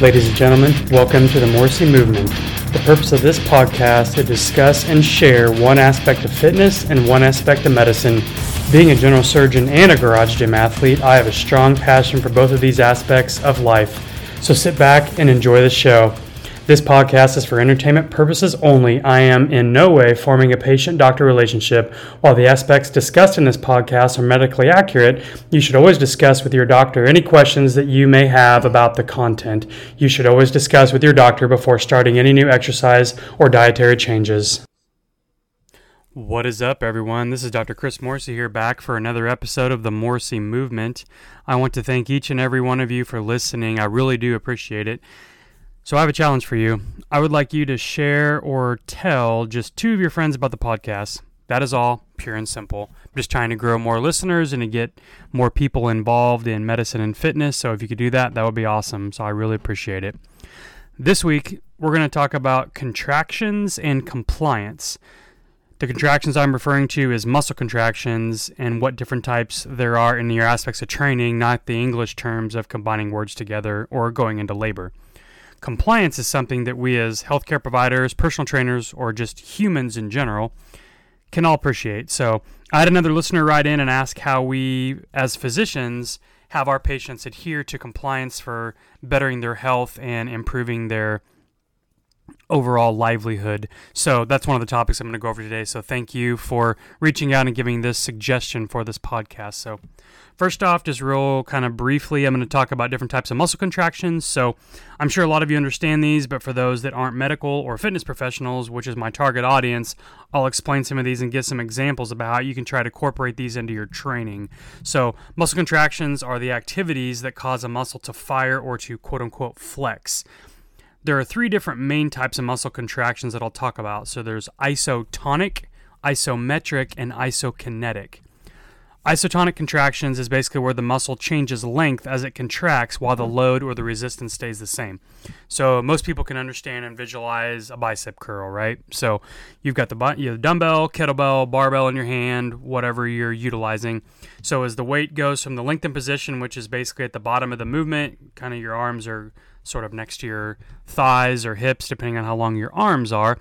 Ladies and gentlemen, welcome to the Morrissey Movement. The purpose of this podcast is to discuss and share one aspect of fitness and one aspect of medicine. Being a general surgeon and a garage gym athlete, I have a strong passion for both of these aspects of life. So sit back and enjoy the show. This podcast is for entertainment purposes only. I am in no way forming a patient-doctor relationship. While the aspects discussed in this podcast are medically accurate, you should always discuss with your doctor any questions that you may have about the content. You should always discuss with your doctor before starting any new exercise or dietary changes. What is up, everyone? This is Dr. Chris Morrissey here, back for another episode of the Morrissey Movement. I want to thank each and every one of you for listening. I really do appreciate it. So I have a challenge for you. I would like you to share or tell just two of your friends about the podcast. That is all, pure and simple. I'm just trying to grow more listeners and to get more people involved in medicine and fitness. So if you could do that, that would be awesome. So I really appreciate it. This week, we're going to talk about contractions and compliance. The contractions I'm referring to is muscle contractions and what different types there are in your aspects of training, not the English terms of combining words together or going into labor. Compliance is something that we as healthcare providers, personal trainers, or just humans in general can all appreciate. So I had another listener write in and ask how we as physicians have our patients adhere to compliance for bettering their health and improving their overall livelihood. So that's one of the topics I'm going to go over today. So thank you for reaching out and giving this suggestion for this podcast. So first off, just real kind of briefly, I'm going to talk about different types of muscle contractions. So I'm sure a lot of you understand these, but for those that aren't medical or fitness professionals, which is my target audience, I'll explain some of these and give some examples about how you can try to incorporate these into your training. So muscle contractions are the activities that cause a muscle to fire or to quote unquote flex. There are three different main types of muscle contractions that I'll talk about. So there's isotonic, isometric, and isokinetic. Isotonic contractions is basically where the muscle changes length as it contracts while the load or the resistance stays the same. So most people can understand and visualize a bicep curl, right? So you've got the dumbbell, kettlebell, barbell in your hand, whatever you're utilizing. So as the weight goes from the lengthened position, which is basically at the bottom of the movement, kind of your arms are sort of next to your thighs or hips, depending on how long your arms are.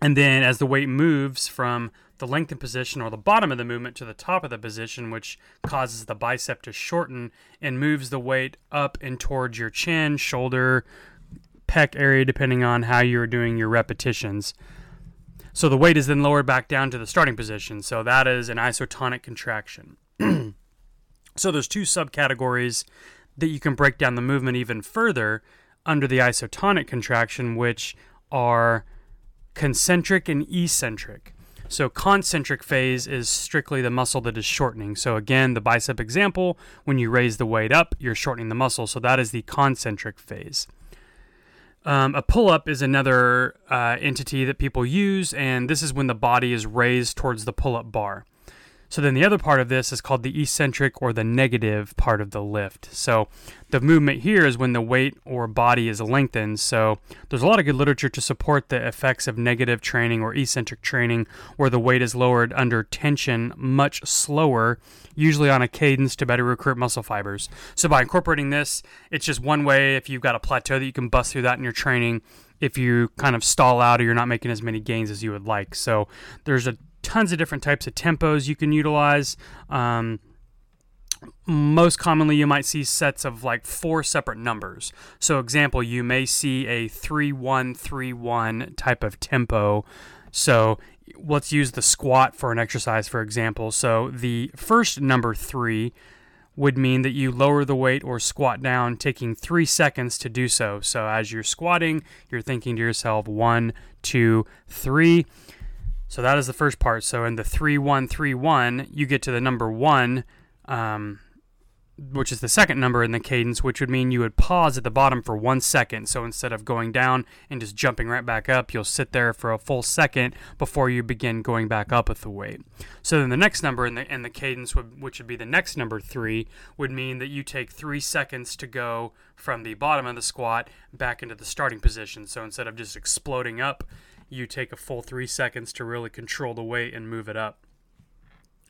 And then as the weight moves from the lengthened position or the bottom of the movement to the top of the position, which causes the bicep to shorten and moves the weight up and towards your chin, shoulder, pec area, depending on how you're doing your repetitions. So the weight is then lowered back down to the starting position. So that is an isotonic contraction. So there's two subcategories that you can break down the movement even further under the isotonic contraction, which are concentric and eccentric. So concentric phase is strictly the muscle that is shortening. So again, the bicep example, when you raise the weight up, you're shortening the muscle. So that is the concentric phase. A pull-up is another entity that people use, and this is when the body is raised towards the pull-up bar. So then the other part of this is called the eccentric or the negative part of the lift. So the movement here is when the weight or body is lengthened. So there's a lot of good literature to support the effects of negative training or eccentric training where the weight is lowered under tension much slower, usually on a cadence to better recruit muscle fibers. So by incorporating this, it's just one way if you've got a plateau that you can bust through that in your training if you kind of stall out or you're not making as many gains as you would like. So there's tons of different types of tempos you can utilize. Most commonly, you might see sets of like four separate numbers. So example, you may see a 3-1-3-1 type of tempo. So let's use the squat for an exercise, for example. So the first number 3 would mean that you lower the weight or squat down, taking 3 seconds to do so. So as you're squatting, you're thinking to yourself, 1, 2, 3. So that is the first part. So in the 3-1-3-1, you get to the number 1, which is the second number in the cadence, which would mean you would pause at the bottom for 1 second. So instead of going down and just jumping right back up, you'll sit there for a full second before you begin going back up with the weight. So then the next number in the cadence, which would be the next number 3, would mean that you take 3 seconds to go from the bottom of the squat back into the starting position. So instead of just exploding up, you take a full 3 seconds to really control the weight and move it up.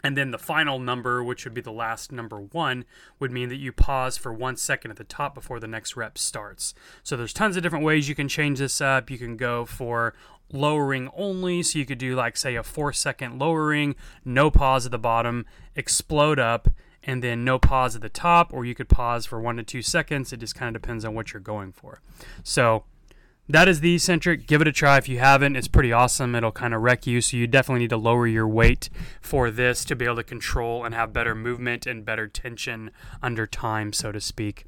And then the final number, which would be the last number one, would mean that you pause for 1 second at the top before the next rep starts. So there's tons of different ways you can change this up. You can go for lowering only. So you could do like, say, a 4 second lowering, no pause at the bottom, explode up, and then no pause at the top. Or you could pause for 1 to 2 seconds. It just kind of depends on what you're going for. So that is the eccentric. Give it a try if you haven't. It's pretty awesome. It'll kind of wreck you, so you definitely need to lower your weight for this to be able to control and have better movement and better tension under time, so to speak.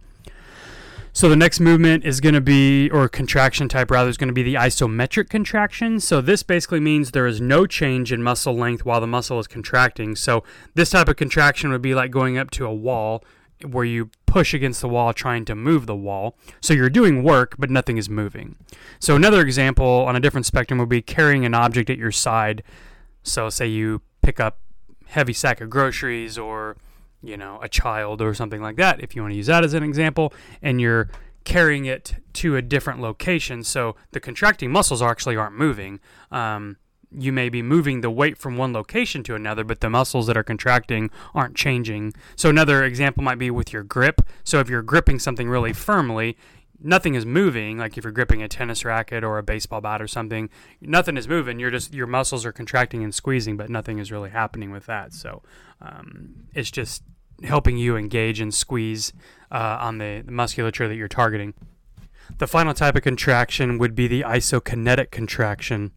So the next movement is going to be, or contraction type rather, is going to be the isometric contraction. So this basically means there is no change in muscle length while the muscle is contracting. So this type of contraction would be like going up to a wall where you push against the wall trying to move the wall. So you're doing work, but nothing is moving. So another example on a different spectrum would be carrying an object at your side. So say you pick up heavy sack of groceries or, you know, a child or something like that, if you want to use that as an example, and you're carrying it to a different location. So the contracting muscles aren't moving. You may be moving the weight from one location to another, but the muscles that are contracting aren't changing. So another example might be with your grip. So if you're gripping something really firmly, nothing is moving. Like if you're gripping a tennis racket or a baseball bat or something, nothing is moving. You're just, your muscles are contracting and squeezing, but nothing is really happening with that. So it's just helping you engage and squeeze on the musculature that you're targeting. The final type of contraction would be the isokinetic contraction.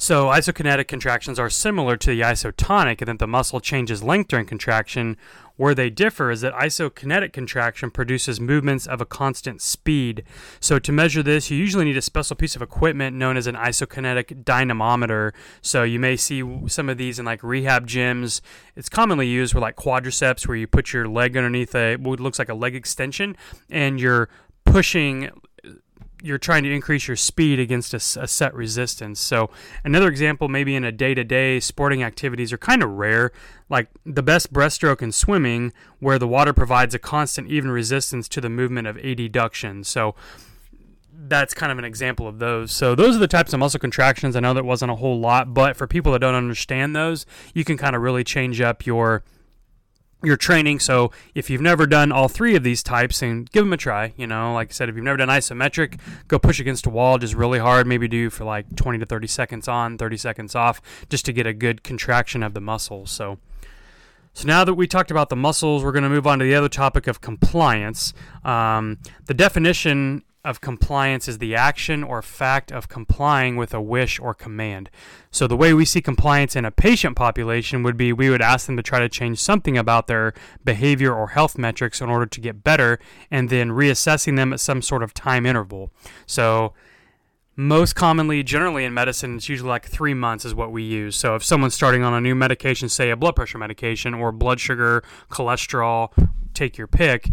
So isokinetic contractions are similar to the isotonic in that the muscle changes length during contraction. Where they differ is that isokinetic contraction produces movements of a constant speed. So to measure this, you usually need a special piece of equipment known as an isokinetic dynamometer. So you may see some of these in like rehab gyms. It's commonly used with like quadriceps, where you put your leg underneath a what looks like a leg extension, and you're pushing. You're trying to increase your speed against a set resistance. So another example, maybe in a day-to-day, sporting activities are kind of rare, like the best breaststroke in swimming, where the water provides a constant even resistance to the movement of adduction. So that's kind of an example of those. So those are the types of muscle contractions. I know that wasn't a whole lot, but for people that don't understand those, you can kind of really change up your training. So if you've never done all three of these types, and give them a try, you know, like I said, if you've never done isometric, go push against a wall just really hard, maybe do for like 20 to 30 seconds on, 30 seconds off, just to get a good contraction of the muscles. So now that we talked about the muscles, we're going to move on to the other topic of compliance. The definition of compliance is the action or fact of complying with a wish or command. So the way we see compliance in a patient population would be we would ask them to try to change something about their behavior or health metrics in order to get better, and then reassessing them at some sort of time interval. So most commonly, generally in medicine, it's usually like 3 months is what we use. So if someone's starting on a new medication, say a blood pressure medication or blood sugar, cholesterol, take your pick,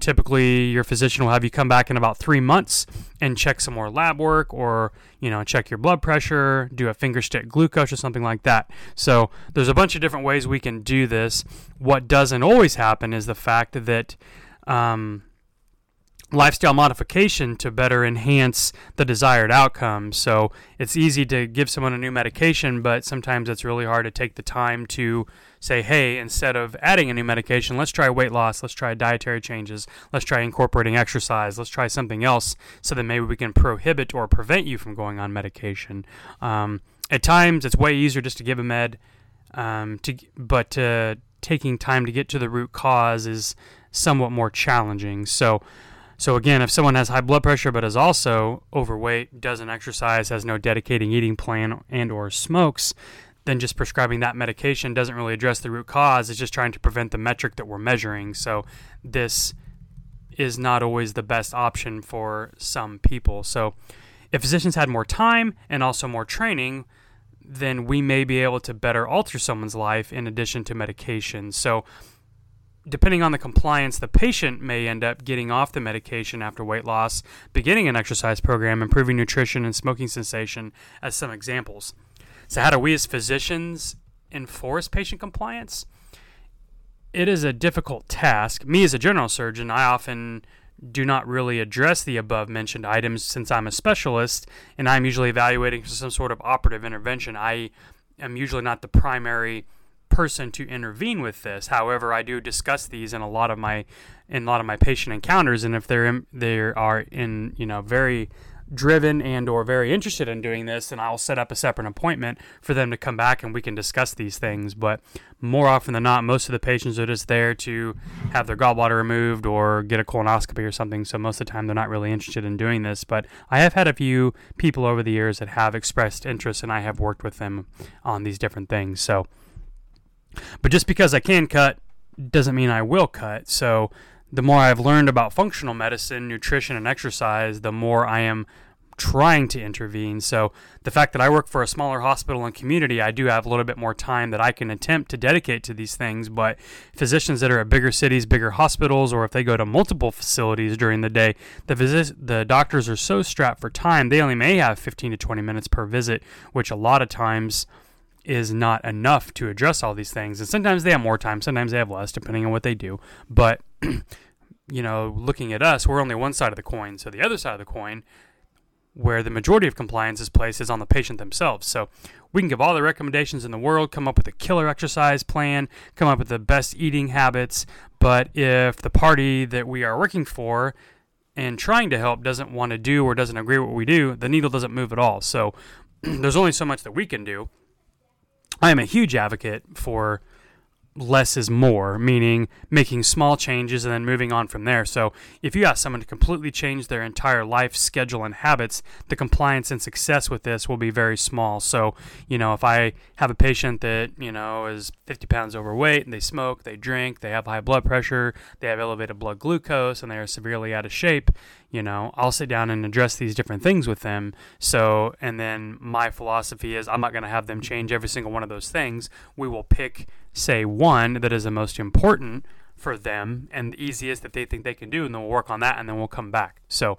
typically your physician will have you come back in about 3 months and check some more lab work, or, you know, check your blood pressure, do a finger stick glucose or something like that. So there's a bunch of different ways we can do this. What doesn't always happen is the fact that lifestyle modification to better enhance the desired outcome. So it's easy to give someone a new medication, but sometimes it's really hard to take the time to say, hey, instead of adding a new medication, let's try weight loss, let's try dietary changes, let's try incorporating exercise, let's try something else, so that maybe we can prohibit or prevent you from going on medication. At times, it's way easier just to give a med, but taking time to get to the root cause is somewhat more challenging. So again, if someone has high blood pressure but is also overweight, doesn't exercise, has no dedicated eating plan, and or smokes, then just prescribing that medication doesn't really address the root cause. It's just trying to prevent the metric that we're measuring. So this is not always the best option for some people. So if physicians had more time and also more training, then we may be able to better alter someone's life in addition to medication. So depending on the compliance, the patient may end up getting off the medication after weight loss, beginning an exercise program, improving nutrition and smoking cessation as some examples. So how do we as physicians enforce patient compliance? It is a difficult task. Me as a general surgeon, I often do not really address the above mentioned items since I'm a specialist and I'm usually evaluating some sort of operative intervention. I am usually not the primary person to intervene with this. However, I do discuss these in a lot of my patient encounters, and if they are in, you know, very driven and or very interested in doing this, and I'll set up a separate appointment for them to come back and we can discuss these things. But more often than not, most of the patients are just there to have their gallbladder removed or get a colonoscopy or something. So most of the time they're not really interested in doing this. But I have had a few people over the years that have expressed interest, and I have worked with them on these different things. So, but just because I can cut doesn't mean I will cut. So the more I've learned about functional medicine, nutrition, and exercise, the more I am trying to intervene. So the fact that I work for a smaller hospital and community, I do have a little bit more time that I can attempt to dedicate to these things. But physicians that are at bigger cities, bigger hospitals, or if they go to multiple facilities during the day, the doctors are so strapped for time, they only may have 15 to 20 minutes per visit, which a lot of times is not enough to address all these things. And sometimes they have more time, sometimes they have less, depending on what they do. But, you know, looking at us, we're only one side of the coin. So the other side of the coin, where the majority of compliance is placed, is on the patient themselves. So we can give all the recommendations in the world, come up with a killer exercise plan, come up with the best eating habits. But if the party that we are working for and trying to help doesn't want to do or doesn't agree with what we do, the needle doesn't move at all. So there's only so much that we can do. I am a huge advocate for less is more, meaning making small changes and then moving on from there. So if you ask someone to completely change their entire life, schedule, and habits, the compliance and success with this will be very small. So, you know, if I have a patient that, you know, is 50 pounds overweight and they smoke, they drink, they have high blood pressure, they have elevated blood glucose, and they are severely out of shape, you know, I'll sit down and address these different things with them. So, and then my philosophy is I'm not going to have them change every single one of those things. We will pick, say, one that is the most important for them and the easiest that they think they can do, and then we'll work on that, and then we'll come back. So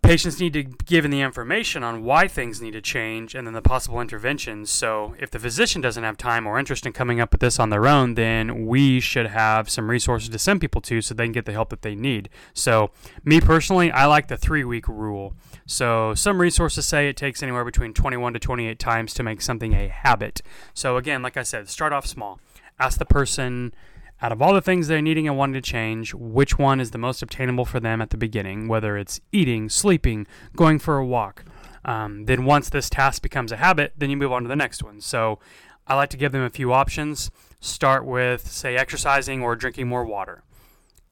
patients need to be given the information on why things need to change and then the possible interventions. So if the physician doesn't have time or interest in coming up with this on their own, then we should have some resources to send people to so they can get the help that they need. So me personally, I like the 3-week rule. So some resources say it takes anywhere between 21 to 28 times to make something a habit. So again, like I said, start off small. Ask the person, out of all the things they're needing and wanting to change, which one is the most obtainable for them at the beginning, whether it's eating, sleeping, going for a walk. Then once this task becomes a habit, then you move on to the next one. So I like to give them a few options. Start with, say, exercising or drinking more water.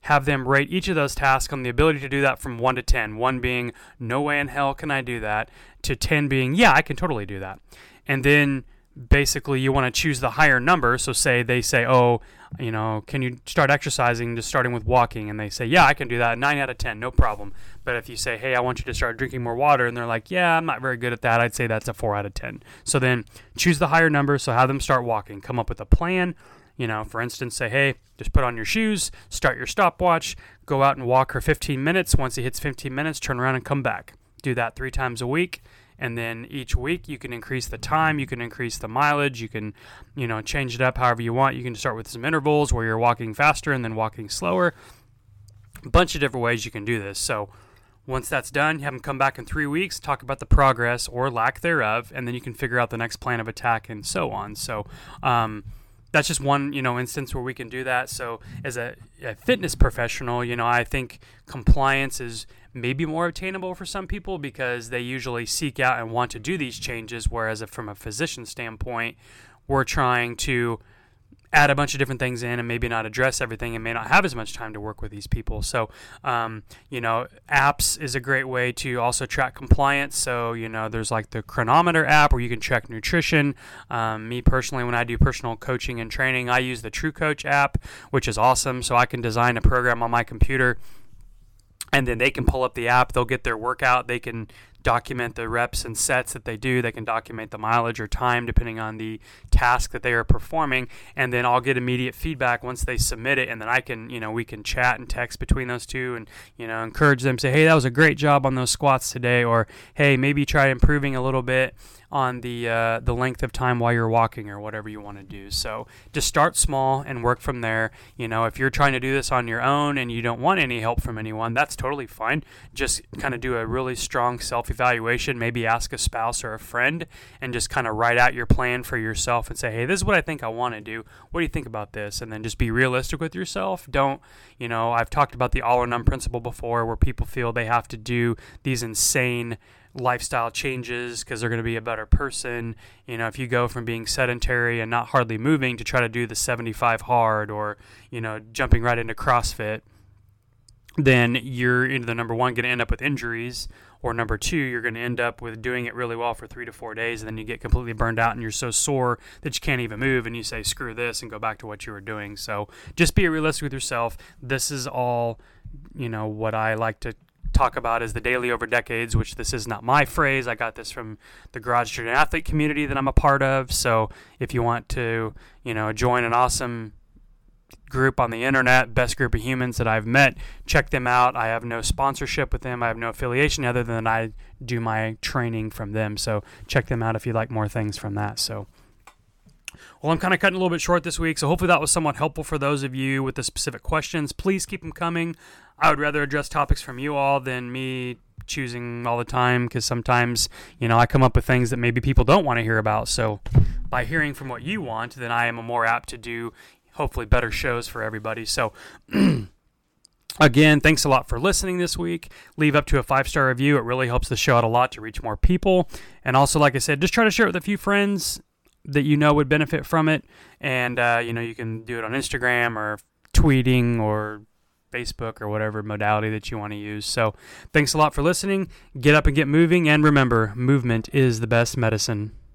Have them rate each of those tasks on the ability to do that from 1 to 10. 1 being, no way in hell can I do that, to 10 being, yeah, I can totally do that. And then basically you want to choose the higher number. So say they say, oh, you know, can you start exercising, just starting with walking? And they say, yeah, I can do that. 9 out of 10, no problem. But if you say, hey, I want you to start drinking more water, and they're like, yeah, I'm not very good at that, I'd say that's a 4 out of 10. So then choose the higher number. So have them start walking, come up with a plan. You know, for instance, say, hey, just put on your shoes, start your stopwatch, go out and walk for 15 minutes. Once it hits 15 minutes, turn around and come back. Do that 3 times a week. And then each week you can increase the time, you can increase the mileage, you can, you know, change it up however you want. You can start with some intervals where you're walking faster and then walking slower. A bunch of different ways you can do this. So once that's done, have them come back in 3 weeks, talk about the progress or lack thereof, and then you can figure out the next plan of attack and so on. So that's just one, you know, instance where we can do that. So as a fitness professional, you know, I think compliance is maybe more obtainable for some people because they usually seek out and want to do these changes, whereas from a physician standpoint, we're trying to add a bunch of different things in and maybe not address everything and may not have as much time to work with these people. So, you know, apps is a great way to also track compliance. So, you know, there's like the Chronometer app where you can check nutrition. Me personally, when I do personal coaching and training, I use the True Coach app, which is awesome. So I can design a program on my computer, and then they can pull up the app, they'll get their workout, they can document the reps and sets that they do, they can document the mileage or time depending on the task that they are performing, and then I'll get immediate feedback once they submit it, and then I can, you know, we can chat and text between those two and, you know, encourage them, say, hey, that was a great job on those squats today, or hey, maybe try improving a little bit on the length of time while you're walking or whatever you want to do. So just start small and work from there. You know, if you're trying to do this on your own and you don't want any help from anyone, that's totally fine. Just kind of do a really strong self evaluation, maybe ask a spouse or a friend and just kind of write out your plan for yourself and say, hey, this is what I think I want to do. What do you think about this? And then just be realistic with yourself. Don't, you know, I've talked about the all or none principle before, where people feel they have to do these insane lifestyle changes because they're going to be a better person. You know, if you go from being sedentary and not hardly moving to try to do the 75 hard or, you know, jumping right into CrossFit, then you're either, number one, going to end up with injuries, or number two, you're going to end up with doing it really well for 3 to 4 days, and then you get completely burned out and you're so sore that you can't even move, and you say, screw this, and go back to what you were doing. So just be realistic with yourself. This is all, you know, what I like to talk about is the daily over decades, which this is not my phrase. I got this from the Garage Student Athlete community that I'm a part of. So if you want to, you know, join an awesome group on the internet, best group of humans that I've met, check them out. I have no sponsorship with them. I have no affiliation other than I do my training from them. So check them out if you'd like more things from that. So, well, I'm kind of cutting a little bit short this week, so hopefully that was somewhat helpful for those of you with the specific questions. Please keep them coming. I would rather address topics from you all than me choosing all the time, because sometimes, you know, I come up with things that maybe people don't want to hear about. So by hearing from what you want, then I am more apt to do hopefully better shows for everybody. So again, thanks a lot for listening this week. Leave up to a 5-star review. It really helps the show out a lot to reach more people. And also, like I said, just try to share it with a few friends that you know would benefit from it. And, you know, you can do it on Instagram or tweeting or Facebook or whatever modality that you want to use. So thanks a lot for listening. Get up and get moving. And remember, movement is the best medicine.